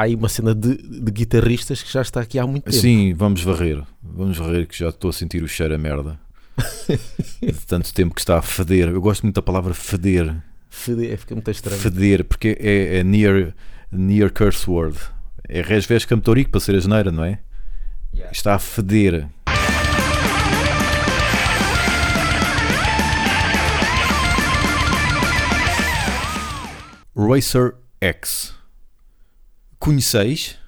há aí uma cena de guitarristas que já está aqui há muito tempo. Sim, vamos varrer que já estou a sentir o cheiro a merda de tanto tempo que está a feder. Eu gosto muito da palavra feder, fica muito estranho feder, porque é near curse word, é res vés camptórico para ser a geneira, não é? Yeah. Está a feder. Racer X. Conheceis?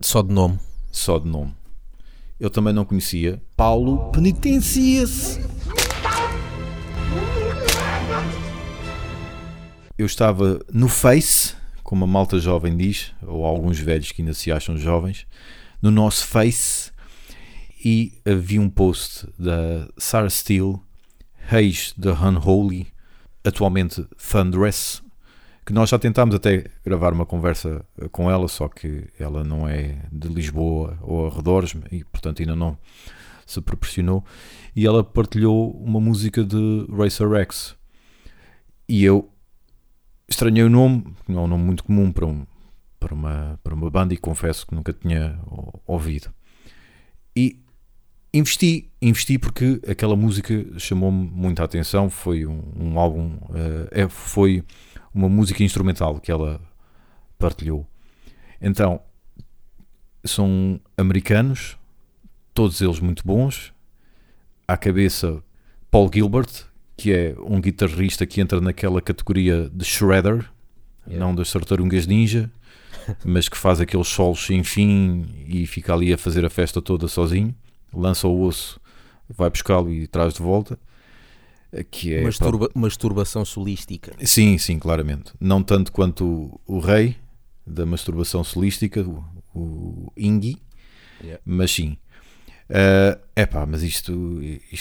Só de nome. Eu também não conhecia. Paulo penitencia-se. Eu estava no Face, como a malta jovem diz, ou alguns velhos que ainda se acham jovens, no nosso Face, e havia um post da Sarah Steele, Haze the Unholy, atualmente Thundress, que nós já tentámos até gravar uma conversa com ela, só que ela não é de Lisboa ou arredores e portanto ainda não se proporcionou, e ela partilhou uma música de Racer X e eu estranhei o nome, não é um nome muito comum para uma banda, e confesso que nunca tinha ouvido, e investi porque aquela música chamou-me muita atenção. Foi um álbum, foi uma música instrumental que ela partilhou. Então, são americanos, todos eles muito bons. À cabeça, Paul Gilbert, que é um guitarrista que entra naquela categoria de Shredder, yeah, não das Tartarugas Ninja, mas que faz aqueles solos sem fim e fica ali a fazer a festa toda sozinho, lança o osso, vai buscá-lo e traz de volta. Que é masturbação solística. Sim, claramente. Não tanto quanto o rei da masturbação solística, o Yngwie, yeah, mas sim. Mas isto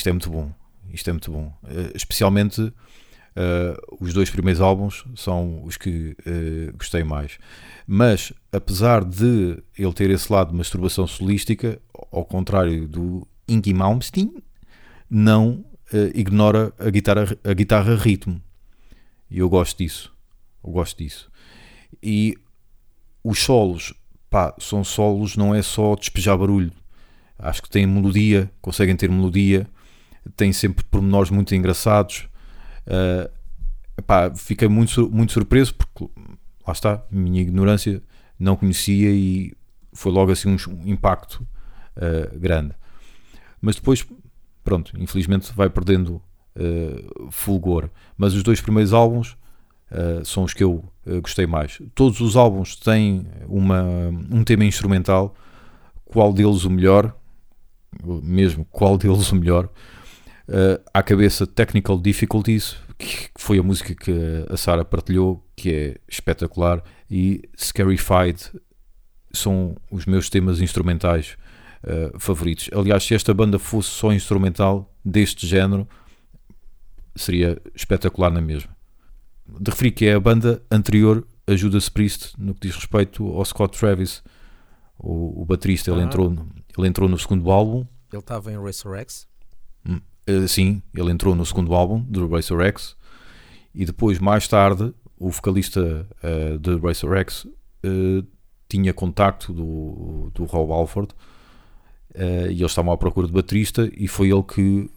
é muito bom. Isto é muito bom. Especialmente os dois primeiros álbuns são os que gostei mais. Mas, apesar de ele ter esse lado de masturbação solística, ao contrário do Yngwie Malmsteen, não ignora a guitarra ritmo, e eu gosto disso, e os solos, são solos, não é só despejar barulho, acho que têm melodia, conseguem ter melodia, têm sempre pormenores muito engraçados. Fiquei muito surpreso, porque lá está, minha ignorância, não conhecia, e foi logo assim um impacto grande, mas depois, pronto, infelizmente vai perdendo fulgor, mas os dois primeiros álbuns são os que eu gostei mais. Todos os álbuns têm um tema instrumental, qual deles o melhor, à cabeça Technical Difficulties, que foi a música que a Sarah partilhou, que é espetacular, e Scarified são os meus temas instrumentais favoritos. Aliás, se esta banda fosse só instrumental deste género, seria espetacular na mesma. De referir que é a banda anterior a Judas Priest no que diz respeito ao Scott Travis, o baterista. Ele entrou no segundo álbum. Ele estava em Racer X? Sim, ele entrou no segundo álbum do Racer X, e depois, mais tarde, o vocalista de Racer X tinha contacto do Raul Alford, e eles estavam à procura de baterista, e foi ele que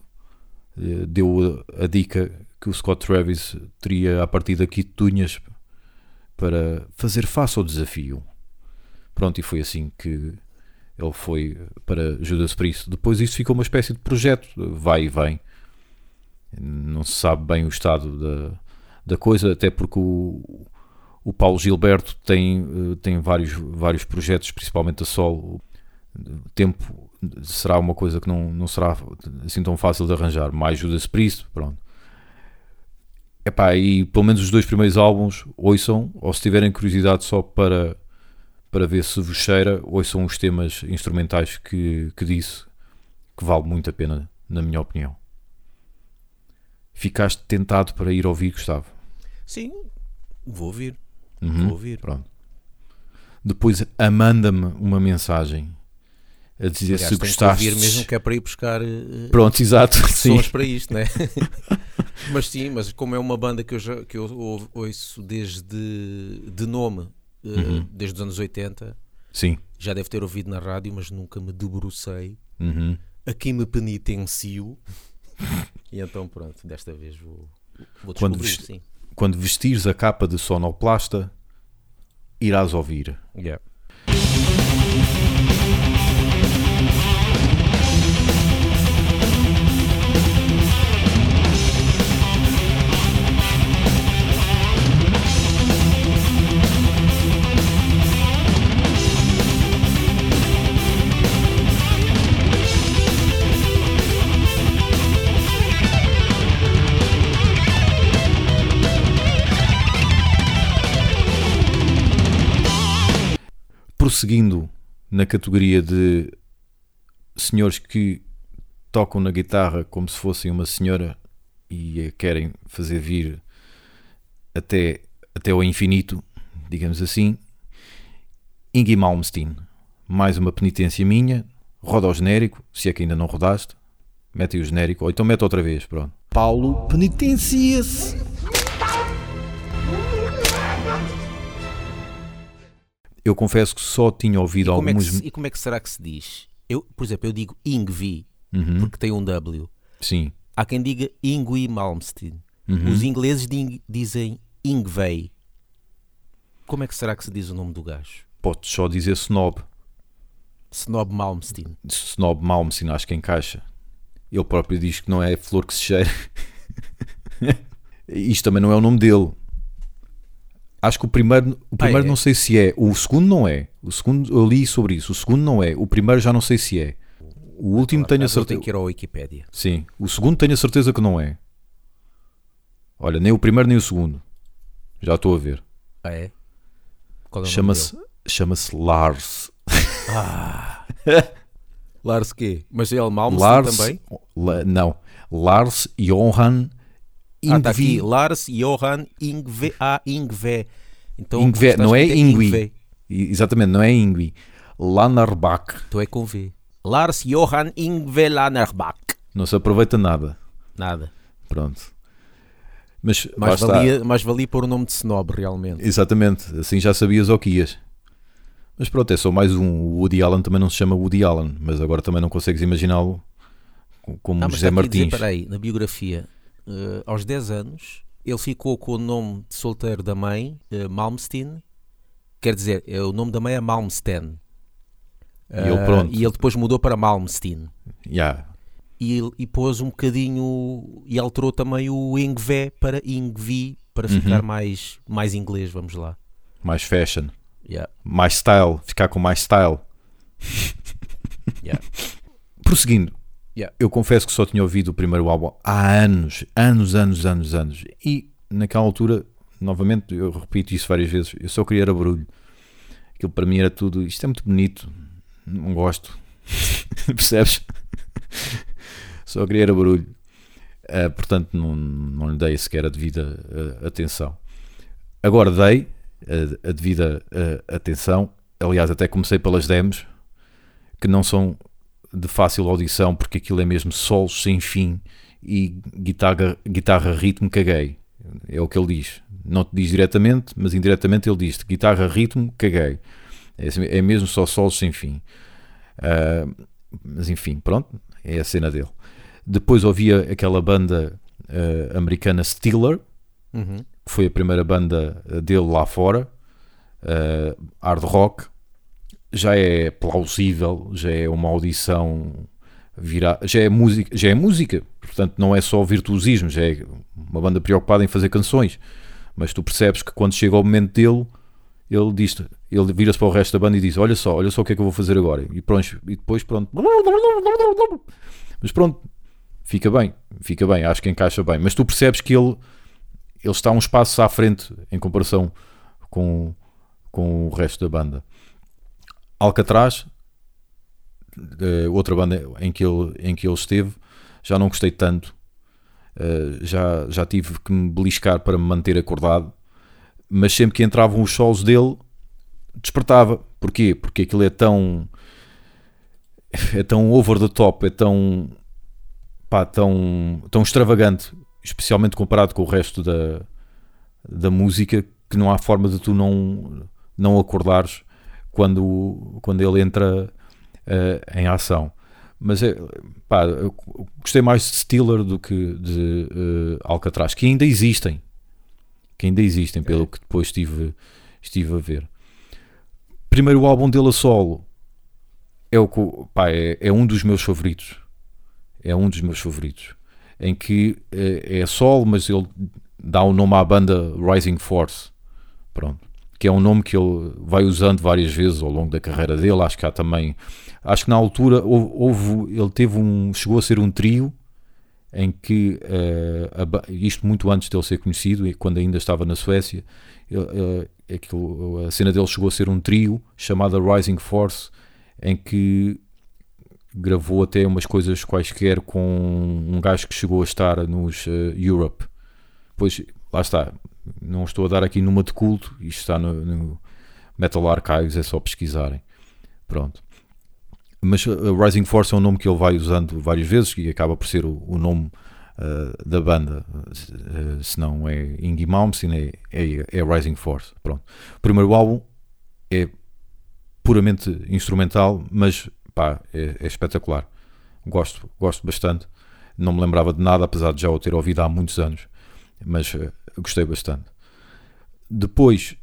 deu a dica que o Scott Travis teria, a partir daqui, tunhas para fazer face ao desafio. Pronto, e foi assim que ele foi para Judas Priest. Depois isto ficou uma espécie de projeto, vai e vem, não se sabe bem o estado da coisa, até porque o Paulo Gilberto tem vários projetos, principalmente a solo. Tempo será uma coisa que não será assim tão fácil de arranjar, mais Judas Priest, pronto. E pelo menos os dois primeiros álbuns, ouçam, ou se tiverem curiosidade só para ver se vos cheira, ouçam os temas instrumentais que disse, que vale muito a pena, na minha opinião. Ficaste tentado para ir ouvir, Gustavo? Sim, vou ouvir. Pronto. Depois manda-me uma mensagem a dizer, aliás, se gostaste. Ouvir mesmo, que é para ir buscar sons para isto, né? Mas como é uma banda que eu ouço desde de nome desde os anos 80. Sim. Já deve ter ouvido na rádio, mas nunca me debrucei. Uhum. A quem me penitencio. E então pronto, desta vez vou descobrir. Quando vestires a capa de sonoplasta, irás ouvir. Yeah. Seguindo na categoria de senhores que tocam na guitarra como se fossem uma senhora e a querem fazer vir até ao infinito, digamos assim, Yngwie Malmsteen, mais uma penitência minha. Roda o genérico, se é que ainda não rodaste, mete o genérico, ou então mete outra vez, pronto. Paulo penitencia-se. Eu confesso que só tinha ouvido alguns... E como é que será que se diz? Eu, por exemplo, eu digo Yngwie, porque tem um W. Sim. Há quem diga Yngwie Malmsteen. Uhum. Os ingleses dizem Yngwie. Como é que será que se diz o nome do gajo? Podes só dizer Snob. Snob Malmsteen. Snob Malmsteen, acho que encaixa. Ele próprio diz que não é flor que se cheira. Isto também não é o nome dele. Acho que o primeiro não sei se é. O segundo não é. O segundo, eu li sobre isso. O segundo não é. O primeiro já não sei se é. O último tenho a certeza. Tem que ir ao Wikipedia. Sim. O segundo tenho a certeza que não é. Olha, nem o primeiro nem o segundo. Já estou a ver. Ah, é? Qual é o Chama-se Lars. Ah. Lars quê? Mas ele Malmsteen também? Não. Lars Johan. Está aqui, Lars Johan Yngwie. Então, Yngwie, não é Yngwie. Exatamente, não é Yngwie. Lannerbach. Estou é com V. Lars Johan Yngwie Lannerbach. Não se aproveita nada. Nada. Pronto. Mas mais valia pôr o nome de snob, realmente. Exatamente, assim já sabias o que ias. Mas pronto, é só mais um. O Woody Allen também não se chama Woody Allen, mas agora também não consegues imaginá-lo como José Martins. Espera aí, na biografia... aos 10 anos ele ficou com o nome de solteiro da mãe, Malmsteen, quer dizer, o nome da mãe é Malmsteen, e ele depois mudou para Malmsteen. Yeah. e pôs um bocadinho e alterou também o Yngwie para Yngwie para ficar mais inglês, vamos lá, mais fashion. Yeah. Mais style, ficar com mais style. Yeah. Prosseguindo. Yeah. Eu confesso que só tinha ouvido o primeiro álbum há anos, e naquela altura, novamente, eu repito isso várias vezes, eu só queria era barulho. Aquilo para mim era tudo, isto é muito bonito, não gosto. Percebes? Só queria era barulho. Portanto, não lhe dei sequer a devida atenção. Agora dei a devida atenção, aliás até comecei pelas demos, que não são de fácil audição, porque aquilo é mesmo solos sem fim e guitarra ritmo caguei, é o que ele diz, não te diz diretamente, mas indiretamente ele diz-te guitarra ritmo caguei, é mesmo só solos sem fim. Mas enfim, pronto, é a cena dele. Depois ouvia aquela banda americana Stiller, que foi a primeira banda dele lá fora, hard rock. Já é plausível, já é uma audição virada, já é música, portanto não é só virtuosismo, já é uma banda preocupada em fazer canções, mas tu percebes que quando chega o momento dele, ele vira-se para o resto da banda e diz, olha só o que é que eu vou fazer agora, e depois pronto, mas pronto, fica bem, acho que encaixa bem, mas tu percebes que ele está uns passos à frente em comparação com o resto da banda. Alcatraz, outra banda em que ele esteve, já não gostei tanto, já tive que me beliscar para me manter acordado, mas sempre que entravam os solos dele, despertava. Porquê? Porque aquilo é tão over the top, é tão extravagante, especialmente comparado com o resto da música, que não há forma de tu não... não acordares quando ele entra em ação. Mas pá, eu gostei mais de Stiller do que de Alcatraz, que ainda existem, pelo que depois estive a ver. Primeiro álbum dele a solo é um dos meus favoritos, em que é solo, mas ele dá o nome à banda Rising Force, pronto, que é um nome que ele vai usando várias vezes ao longo da carreira dele. Acho que há também, acho que na altura ele teve chegou a ser um trio em que, isto muito antes de ele ser conhecido e quando ainda estava na Suécia, a cena dele chegou a ser um trio chamado Rising Force, em que gravou até umas coisas quaisquer com um gajo que chegou a estar nos Europe. Pois, lá está, não estou a dar aqui numa de culto, isto está no Metal Archives, é só pesquisarem, pronto. Mas Rising Force é um nome que ele vai usando várias vezes e acaba por ser o nome da banda. Se não é Yngwie Malmsteen, é Rising Force, pronto. O primeiro álbum é puramente instrumental, mas pá, é espetacular. Gosto bastante. Não me lembrava de nada, apesar de já o ter ouvido há muitos anos, mas gostei bastante. Depois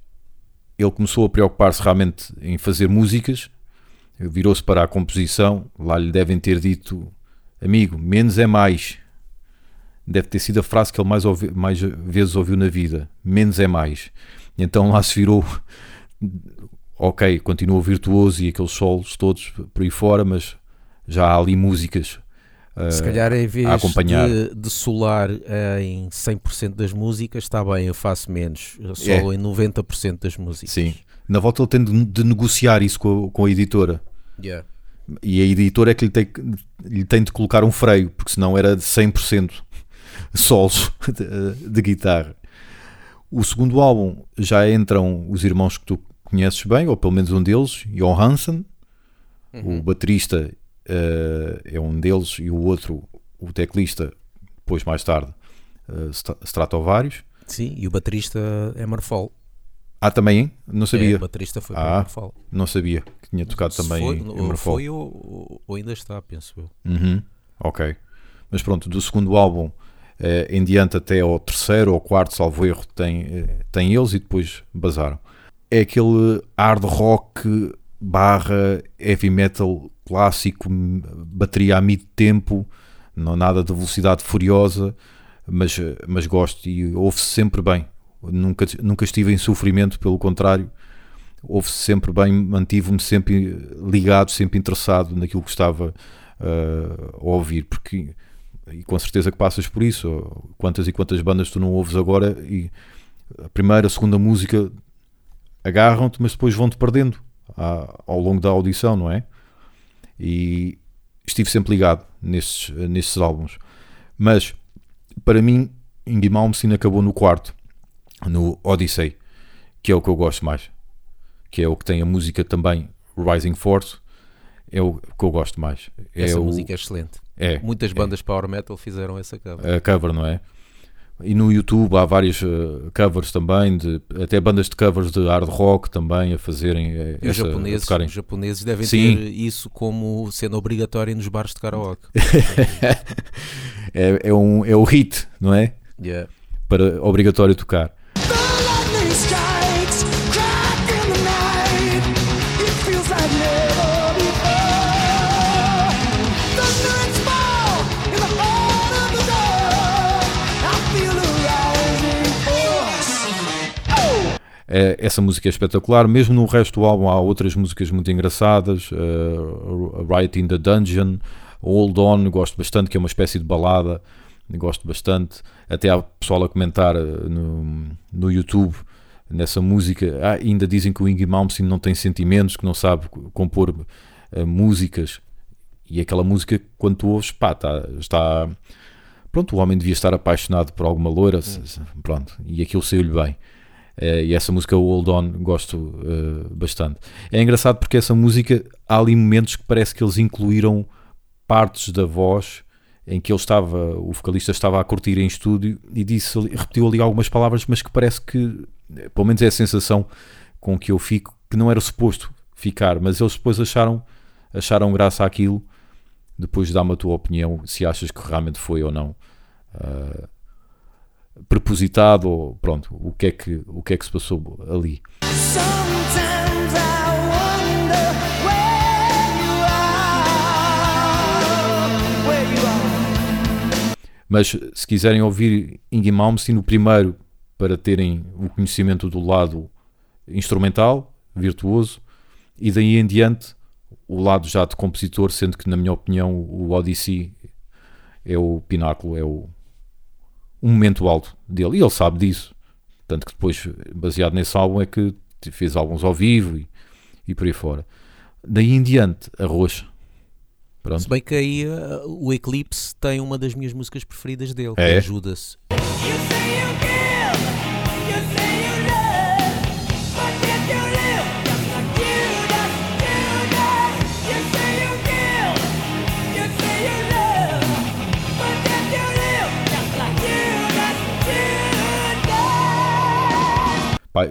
ele começou a preocupar-se realmente em fazer músicas, virou-se para a composição. Lá lhe devem ter dito: amigo, menos é mais. Deve ter sido a frase que ele mais vezes ouviu na vida: menos é mais. Então lá se virou. Ok, continua virtuoso e aqueles solos todos por aí fora, mas já há ali músicas se calhar em vez a acompanhar. De solar em 100% das músicas, está bem, eu faço menos, eu solo em 90% das músicas. Sim, na volta ele tem de negociar isso com a editora. E a editora é que lhe tem de colocar um freio, porque senão era de 100% solos de guitarra. O segundo álbum já entram os irmãos que tu conheces bem, ou pelo menos um deles, John Hansen. O baterista é um deles, e o outro, o teclista, depois mais tarde, Stratovarius. Sim, e o baterista é Marfol. Ah, também, hein? Não sabia. O baterista foi Marfol. Não sabia que tinha tocado também em Marfol. Foi ou ainda está, penso eu. Ok. Mas pronto, do segundo álbum em diante até ao terceiro ou quarto, salvo erro, tem eles, e depois basaram. É aquele hard rock /heavy metal clássico, bateria a mid-tempo, não nada de velocidade furiosa, mas gosto, e ouve-se sempre bem. Nunca estive em sofrimento, pelo contrário, ouve-se sempre bem, mantive-me sempre ligado, sempre interessado naquilo que estava a ouvir, porque, e com certeza que passas por isso, quantas e quantas bandas tu não ouves agora, e a primeira, a segunda música agarram-te, mas depois vão-te perdendo ao longo da audição, não é? E estive sempre ligado nestes álbuns. Mas, para mim, Yngwie Malmsteen acabou no quarto, no Odyssey, que é o que eu gosto mais, que é o que tem a música também Rising Force, é o que eu gosto mais. Essa música é excelente. Muitas bandas power metal fizeram essa cover. A cover, não é? E no YouTube há várias covers também, até bandas de covers de hard rock também a fazerem. E os japoneses devem ter isso como sendo obrigatório nos bares de karaoke. É o hit, não é? Para obrigatório tocar. Essa música é espetacular. Mesmo no resto do álbum há outras músicas muito engraçadas, Right in the Dungeon, Hold On, gosto bastante, que é uma espécie de balada, gosto bastante. Até há pessoal a comentar no YouTube nessa música. Ainda dizem que o Yngwie Malmsteen não tem sentimentos, que não sabe compor músicas, e aquela música, quando tu ouves, pá, está pronto, o homem devia estar apaixonado por alguma loira, pronto, e aquilo saiu-lhe bem. E essa música Hold On gosto bastante. É engraçado porque essa música, há ali momentos que parece que eles incluíram partes da voz em que o vocalista estava a curtir em estúdio e repetiu ali algumas palavras, mas que parece que, pelo menos é a sensação com que eu fico, que não era suposto ficar, mas eles depois acharam graça àquilo. Depois dá-me a tua opinião, se achas que realmente foi ou não prepositado, ou pronto, o que é que se passou ali. Mas se quiserem ouvir Yngwie Malmsteen, no primeiro, para terem o conhecimento do lado instrumental, virtuoso, e daí em diante o lado já de compositor, sendo que na minha opinião o Odyssey é o pináculo, é um momento alto dele, e ele sabe disso, tanto que depois, baseado nesse álbum, é que fez álbuns ao vivo e por aí fora. Daí em diante, arroz. Pronto. Se bem que aí o Eclipse tem uma das minhas músicas preferidas dele, que é Judas.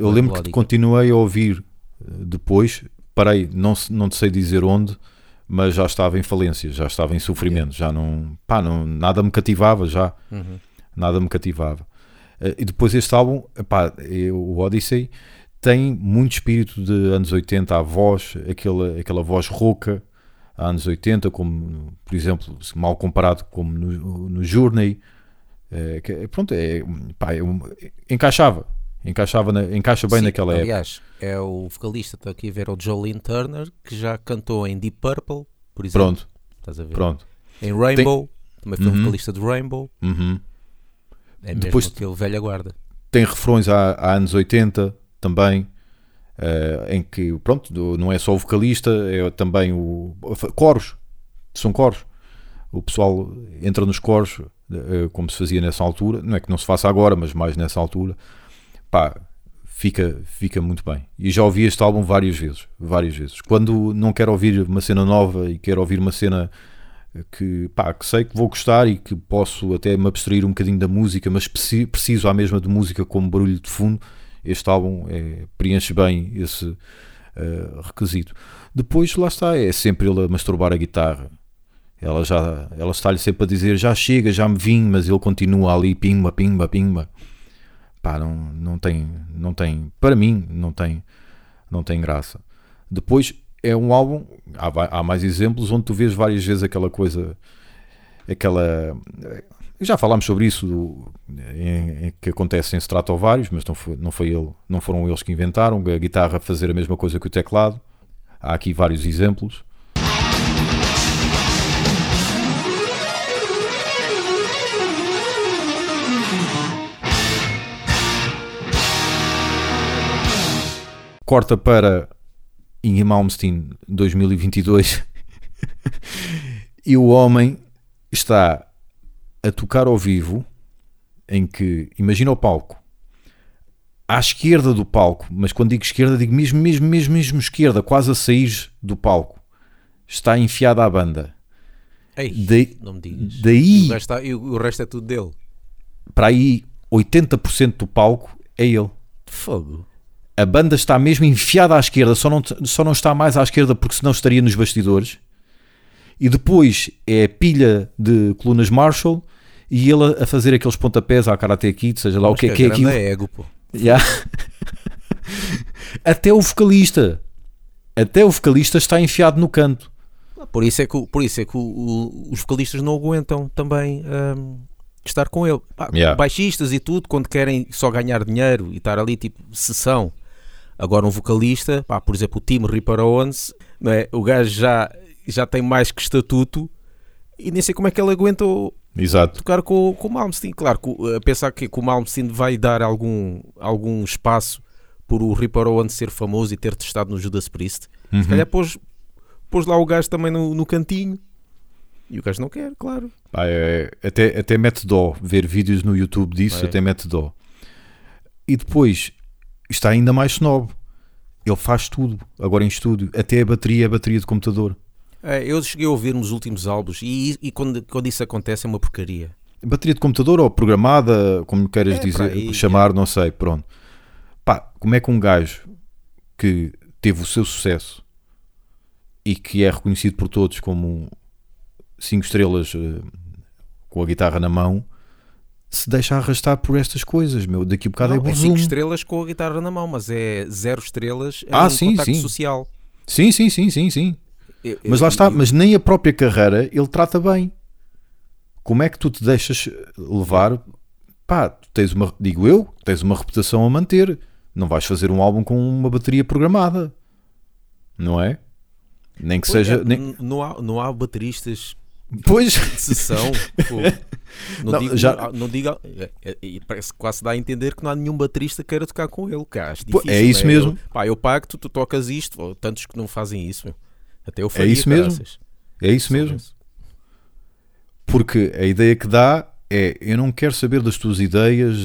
Eu lembro que continuei a ouvir depois, parei, não sei dizer onde, mas já estava em falência, já estava em sofrimento, já não, nada me cativava já, nada me cativava. E depois este álbum, o Odyssey, tem muito espírito de anos 80, a voz, aquela voz rouca, a anos 80, como, por exemplo, mal comparado como no Journey, encaixa bem. Sim, naquela época. Aliás, é o vocalista, estou aqui a ver, o Joe Lynn Turner, que já cantou em Deep Purple, por exemplo. Pronto. Estás a ver? Pronto. Em Rainbow, também foi um vocalista de Rainbow. É mesmo. Depois, aquele velho guarda. Tem refrões há anos 80 também, em que, pronto, não é só o vocalista, é também coros, são coros. O pessoal entra nos coros, como se fazia nessa altura, não é que não se faça agora, mas mais nessa altura. Fica muito bem. E já ouvi este álbum várias vezes. Quando não quero ouvir uma cena nova e quero ouvir uma cena que sei que vou gostar e que posso até me abstrair um bocadinho da música, mas preciso à mesma de música como barulho de fundo, este álbum preenche bem esse requisito. Depois, lá está, é sempre ele a masturbar a guitarra. Ela está-lhe sempre a dizer, já chega, já me vim, mas ele continua ali, pimba, pimba, pimba. Não tem, para mim não tem graça. Depois é um álbum, há mais exemplos onde tu vês várias vezes aquela coisa, já falámos sobre isso que acontece em Stratovarius, mas não foram eles que inventaram a guitarra fazer a mesma coisa que o teclado. Há aqui vários exemplos. Corta para Yngwie Malmsteen 2022 e o homem está a tocar ao vivo, em que, imagina o palco, à esquerda do palco, mas quando digo esquerda digo mesmo esquerda, quase a sair do palco, está enfiada a banda. Ei, não me digas. Daí, o resto é tudo dele. Para aí 80% do palco é ele. De fogo. A banda está mesmo enfiada à esquerda, só não está mais à esquerda porque senão estaria nos bastidores. E depois é a pilha de colunas Marshall e ele a fazer aqueles pontapés à Karate Kid, seja lá. Mas o que é aquilo. É ego, pô. Yeah. Até o vocalista está enfiado no canto. Por isso é que os vocalistas não aguentam também... estar com ele, baixistas e tudo, quando querem só ganhar dinheiro e estar ali tipo sessão. Agora um vocalista, por exemplo o Tim Ripper Owens, não é? O gajo já tem mais que estatuto e nem sei como é que ele aguentou. Exato. Tocar com o Malmsteen. Claro, a pensar que o Malmsteen vai dar algum espaço por o Ripper Owens ser famoso e ter testado no Judas Priest. Se calhar pôs lá o gajo também no cantinho. E o gajo não quer, claro. Até mete dó. Ver vídeos no YouTube disso até mete dó. E depois está ainda mais snob. Ele faz tudo, agora em estúdio. Até a bateria de computador. Eu cheguei a ouvir nos últimos álbuns e quando isso acontece é uma porcaria. Bateria de computador ou programada, como queiras dizer, chamar, não sei, pronto. Como é que um gajo que teve o seu sucesso e que é reconhecido por todos como 5 estrelas com a guitarra na mão, se deixa arrastar por estas coisas, meu. Daqui a bocado não, é buzum. 5 estrelas com a guitarra na mão, mas é 0 estrelas em contacto social. Sim. Mas lá está, mas nem a própria carreira ele trata bem. Como é que tu te deixas levar? Pá, tens uma reputação a manter. Não vais fazer um álbum com uma bateria programada, não é? Nem que seja... Não há bateristas... Pois. De sessão, não diga, parece que quase dá a entender que não há nenhum baterista que queira tocar com ele, cá. É isso, né? Mesmo. Eu pago, tu tocas isto, ou tantos que não fazem isso. Até eu faria, É isso mesmo. Porque a ideia que dá é: eu não quero saber das tuas ideias,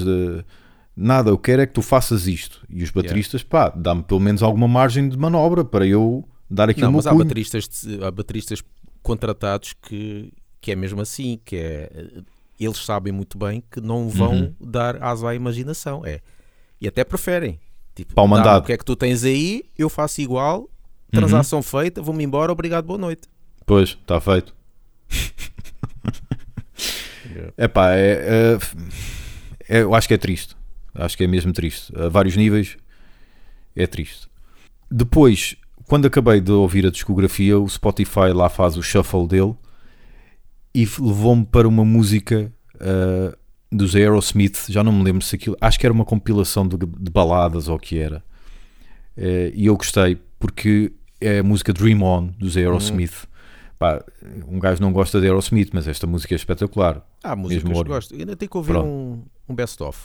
nada, eu quero é que tu faças isto. E os bateristas, dá-me pelo menos alguma margem de manobra para eu dar aqui o meu cunho. Há bateristas contratados que é mesmo assim, que é, eles sabem muito bem que não vão dar asa à imaginação, e até preferem, tipo, pá, o que é que tu tens aí, eu faço igual, transação feita, vou-me embora, obrigado, boa noite. Pois, está feito. Eu acho que é triste, acho que é mesmo triste, a vários níveis é triste. Depois, quando acabei de ouvir a discografia, o Spotify lá faz o shuffle dele e levou-me para uma música dos Aerosmith, já não me lembro se aquilo, acho que era uma compilação de baladas ou o que era, e eu gostei porque é a música Dream On dos Aerosmith. Um gajo não gosta de Aerosmith, mas esta música é espetacular. Há músicas que eu gosto, eu ainda tenho que ouvir um best-of,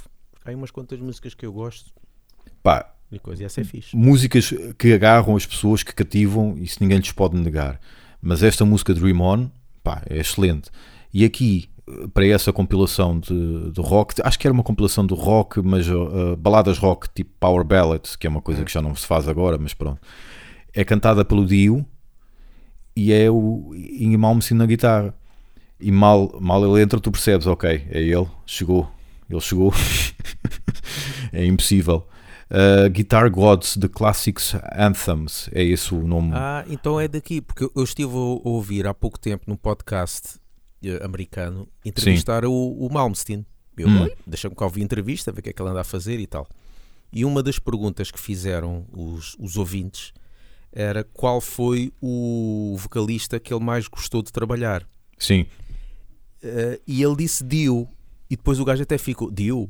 há umas quantas músicas que eu gosto. E essa é fixe. Músicas que agarram as pessoas, que cativam, isso ninguém lhes pode negar. Mas esta música Dream On, é excelente. E aqui, para essa compilação de rock, acho que era uma compilação de rock, mas baladas rock, tipo power ballads, que é uma coisa que já não se faz agora, mas pronto. É cantada pelo Dio e é o Yngwie Malmsteen na guitarra. E mal ele entra, tu percebes, ok, é ele, chegou. É impossível. Guitar Gods, The Classics Anthems, é esse o nome. Então é daqui, porque eu estive a ouvir há pouco tempo num podcast americano entrevistar o Malmsteen. Deixa-me cá ouvir a entrevista, ver o que é que ele anda a fazer e tal. E uma das perguntas que fizeram os ouvintes era qual foi o vocalista que ele mais gostou de trabalhar. Sim. E ele disse Dio, e depois o gajo até ficou Dio,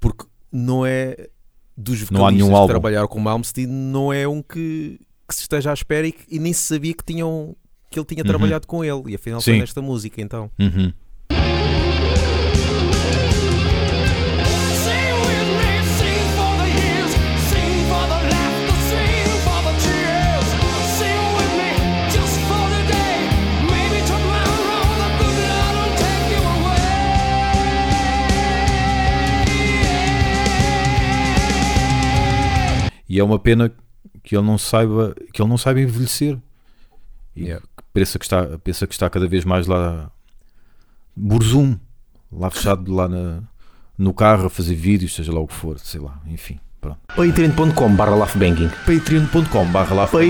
porque não é... dos vocalistas que trabalharam com o Malmsteen, não é um que se esteja à espera e nem se sabia que ele tinha trabalhado com ele, e afinal foi nesta música então. E é uma pena que ele não saiba, envelhecer. Yeah. Pensa que está cada vez mais lá burzum, lá fechado lá no carro a fazer vídeos, seja lá o que for, sei lá, enfim. patreon.com/laughbanking patreon.com/laughbanking.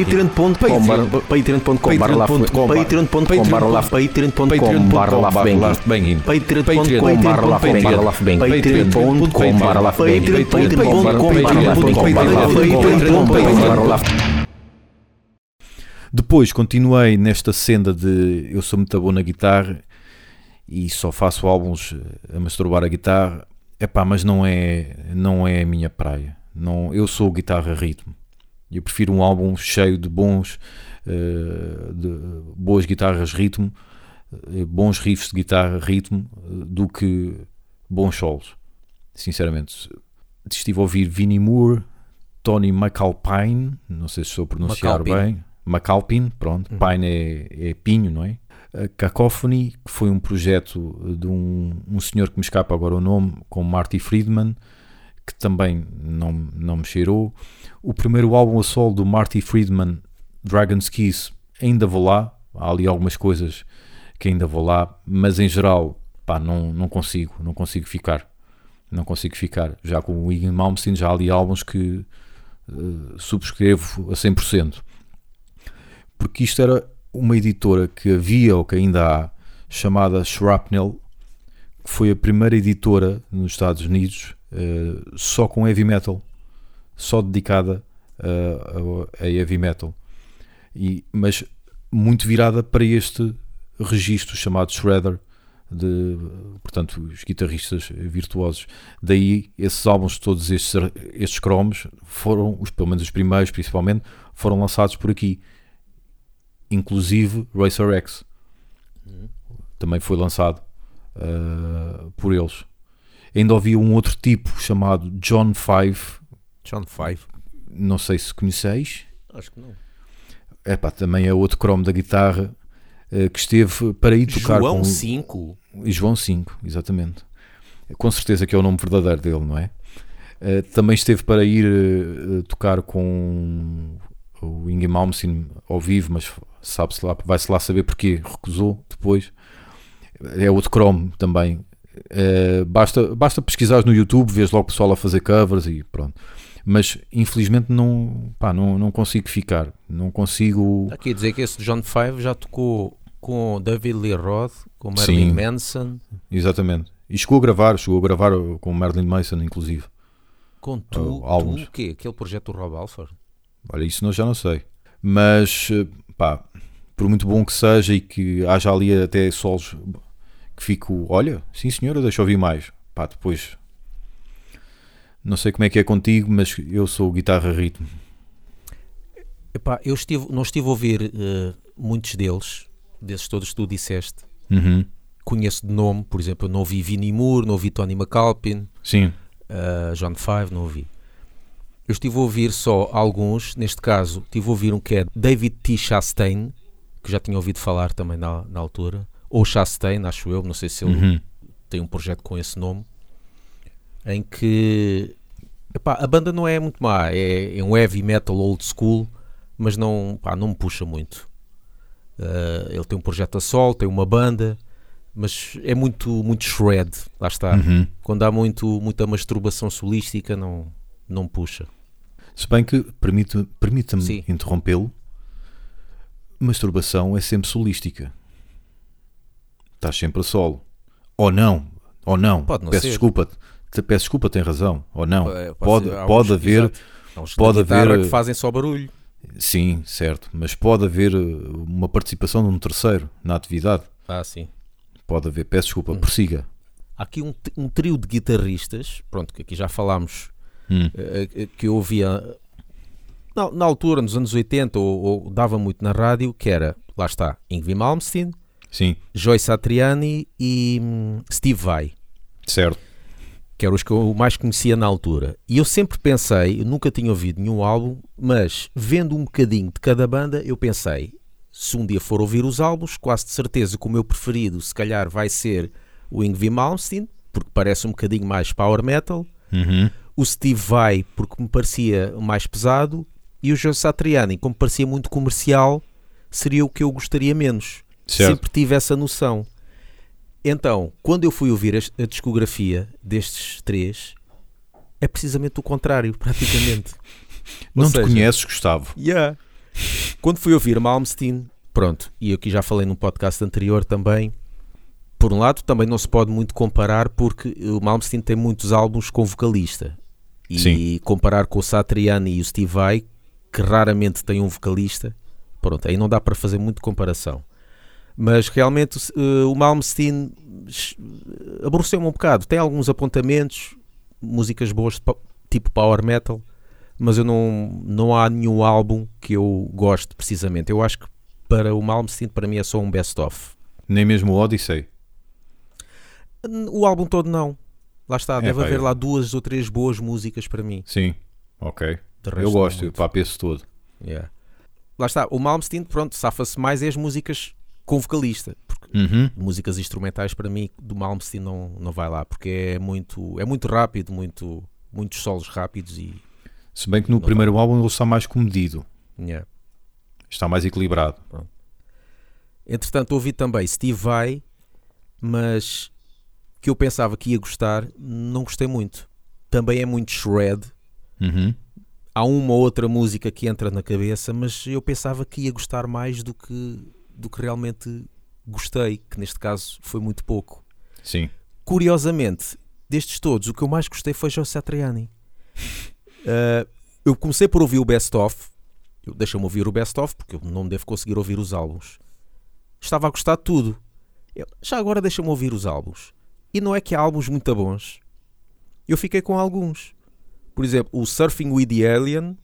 Depois continuei nesta senda de eu sou muito bom na guitarra e só faço álbuns a masturbar a guitarra. Epá, mas não é a minha praia. Não, eu sou guitarra ritmo. Eu prefiro um álbum cheio de boas guitarras ritmo, bons riffs de guitarra ritmo, do que bons solos. Sinceramente, estive a ouvir Vinnie Moore, Tony McAlpine, não sei se estou a pronunciar bem. McAlpine, pronto. Pine é pinho, não é? Cacophony, que foi um projeto de um senhor que me escapa agora o nome, com Marty Friedman, que também não me cheirou. O primeiro álbum a solo do Marty Friedman, Dragon's Kiss, ainda vou lá, há ali algumas coisas que ainda vou lá, mas em geral, não consigo ficar. Já com o Yngwie Malmsteen já há ali álbuns que subscrevo a 100%, porque isto era uma editora que havia, ou que ainda há, chamada Shrapnel, que foi a primeira editora nos Estados Unidos só com heavy metal, só dedicada a heavy metal, mas muito virada para este registro chamado shredder, portanto, os guitarristas virtuosos. Daí esses álbuns, todos estes cromos foram, pelo menos os primeiros principalmente, foram lançados por aqui, inclusive Racer X também foi lançado por eles. Ainda havia um outro tipo chamado John Five. John Five, não sei se conheceis. Acho que não. Epá, também é outro cromo da guitarra que esteve para ir tocar João com... 5. João 5, exatamente. Com certeza que é o nome verdadeiro dele, não é? Também esteve para ir tocar com o Yngwie Malmsteen ao vivo, mas sabe-se lá, vai-se lá saber porquê, recusou depois. É outro cromo também. Basta pesquisares no YouTube, vês logo o pessoal a fazer covers e pronto. Mas infelizmente não consigo ficar. Não consigo. Aqui dizer que esse John Five já tocou com David Lee Roth, com Marilyn Manson. Exatamente. E chegou a gravar com Marilyn Manson, inclusive. Com tu o quê? Aquele projeto do Raul Alford? Olha, isso eu já não sei. Mas por muito bom que seja e que haja ali até solos que fico, olha, sim senhora, deixa eu ouvir mais. Depois não sei como é que é contigo, mas eu sou guitarra ritmo. Epá, não estive a ouvir muitos deles, desses todos que tu disseste. Uhum. Conheço de nome, por exemplo, eu não ouvi Vinnie Moore, não ouvi Tony McAlpin. Sim. John Five, não ouvi. Eu estive a ouvir só alguns, neste caso estive a ouvir um que é David T. Chastain, que já tinha ouvido falar também na altura, ou Chastain, acho eu, não sei se ele tem um projeto com esse nome, em que a banda não é muito má, é um heavy metal old school, mas não me puxa muito. Ele tem um projeto a solo, tem uma banda, mas é muito, muito shred, lá está. Uhum. Quando há muita masturbação solística, não me puxa. Se bem que, permita-me interrompê-lo, masturbação é sempre solística. Estás sempre a solo. Ou não. Pode não ser. Peço desculpa, tem razão. Ou não. Pode haver. Pode haver que fazem só barulho. Sim, certo. Mas pode haver uma participação de um terceiro na atividade. Ah, sim. Pode haver. Peço desculpa, prossiga. Há aqui um trio de guitarristas, pronto, que aqui já falámos, que eu ouvia na altura, nos anos 80, ou dava muito na rádio, que era, lá está, Yngwie Malmsteen. Sim. Joe Satriani e Steve Vai, certo, que eram os que eu mais conhecia na altura, e eu sempre pensei, eu nunca tinha ouvido nenhum álbum, mas vendo um bocadinho de cada banda, eu pensei, se um dia for ouvir os álbuns, quase de certeza que o meu preferido se calhar vai ser o Yngwie Malmsteen, porque parece um bocadinho mais power metal, o Steve Vai porque me parecia mais pesado, e o Joe Satriani como parecia muito comercial, seria o que eu gostaria menos. Certo. Sempre tive essa noção. Então, quando eu fui ouvir a discografia destes três, é precisamente o contrário, praticamente. Não te conheces, Gustavo. Yeah. Quando fui ouvir Malmsteen, pronto, e eu aqui já falei num podcast anterior também, por um lado também não se pode muito comparar, porque o Malmsteen tem muitos álbuns com vocalista. E sim, comparar com o Satriani e o Steve Vai, que raramente tem um vocalista, pronto, aí não dá para fazer muito comparação. Mas realmente o Malmsteen aborreceu-me um bocado. Tem alguns apontamentos, músicas boas tipo power metal, mas eu não há nenhum álbum que eu goste precisamente. Eu acho que para o Malmsteen, para mim, é só um best-of. Nem mesmo o Odyssey? O álbum todo não. Lá está, deve haver lá 2 ou 3 boas músicas para mim. Sim, ok. Eu gosto, eu papeço todo. Yeah. Lá está, o Malmsteen, pronto, safa-se mais as músicas com vocalista, porque músicas instrumentais para mim do Malmsteen não vai lá, porque é muito rápido, muitos solos rápidos. E se bem que no primeiro álbum ele está mais comedido, está mais equilibrado. Pronto. Entretanto ouvi também Steve Vai, mas que eu pensava que ia gostar, não gostei muito. Também é muito shred. há uma ou outra música que entra na cabeça, mas eu pensava que ia gostar mais do que realmente gostei, que neste caso foi muito pouco. Sim. Curiosamente, destes todos, o que eu mais gostei foi Joe Satriani. Eu comecei por ouvir o Best Of, deixa-me ouvir o Best Of, porque eu não devo conseguir ouvir os álbuns. Estava a gostar de tudo. Já agora deixa-me ouvir os álbuns. E não é que há álbuns muito bons. Eu fiquei com alguns. Por exemplo, o Surfing with the Alien,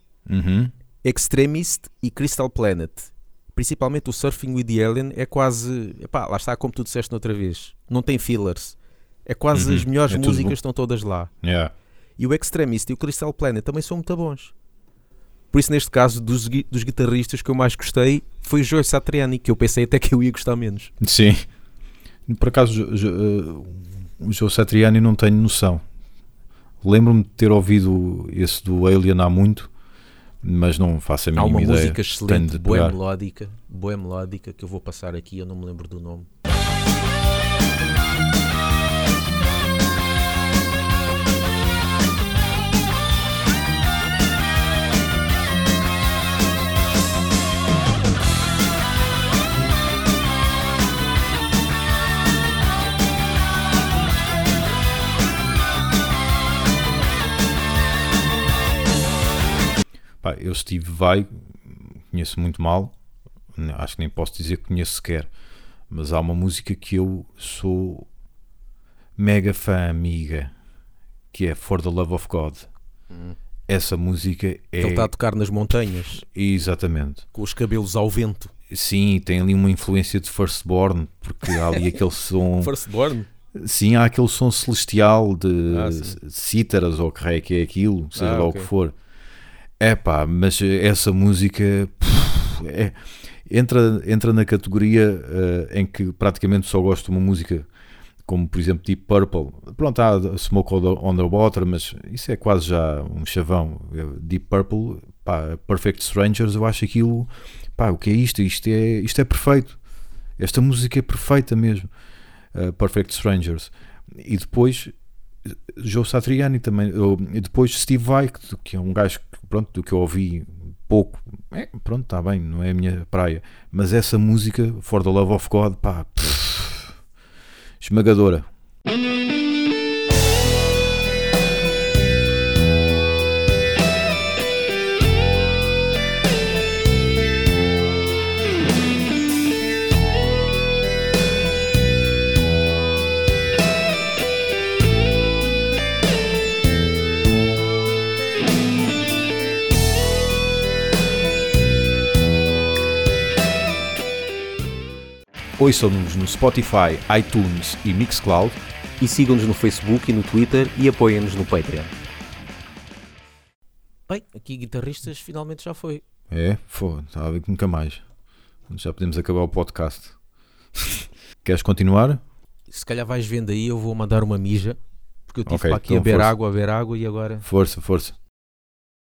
Extremist e Crystal Planet. Principalmente o Surfing with the Alien é quase... Epá, lá está, como tu disseste noutra vez. Não tem fillers. É quase as melhores músicas, estão todas lá. Yeah. E o Extremist e o Crystal Planet também são muito bons. Por isso, neste caso, dos guitarristas que eu mais gostei foi o Joe Satriani, que eu pensei até que eu ia gostar menos. Sim. Por acaso, o Joe Satriani não tenho noção. Lembro-me de ter ouvido esse do Alien há muito, mas não faço a mínima ideia. Há uma música excelente, boa melódica, que eu vou passar aqui, eu não me lembro do nome. Eu Steve Vai conheço muito mal, acho que nem posso dizer que conheço sequer, mas há uma música que eu sou mega fã, amiga, que é For the Love of God. Essa música é... Ele está a tocar nas montanhas. Exatamente. Com os cabelos ao vento. Sim, tem ali uma influência de Firstborn, porque há ali aquele som... Firstborn? Sim, há aquele som celestial de cítaras, ou que é aquilo, seja lá o que for. É pá, mas essa música entra na categoria em que praticamente só gosto de uma música, como por exemplo Deep Purple. Pronto, há Smoke on the Water, mas isso é quase já um chavão. Deep Purple, pá, Perfect Strangers, eu acho aquilo, pá, o que é isto? Isto é perfeito. Esta música é perfeita mesmo. Perfect Strangers. E depois... Joe Satriani também, e depois Steve Vai, que é um gajo que, pronto, do que eu ouvi pouco, pronto, está bem, não é a minha praia, mas essa música, For the Love of God, pá, esmagadora. Ouçam-nos no Spotify, iTunes e Mixcloud e sigam-nos no Facebook e no Twitter e apoiem-nos no Patreon. Bem, aqui guitarristas finalmente já foi. Está a ver que nunca mais. Já podemos acabar o podcast. Queres continuar? Se calhar vais vendo aí, eu vou mandar uma mija, porque eu tive para aqui a beber água e agora... Força.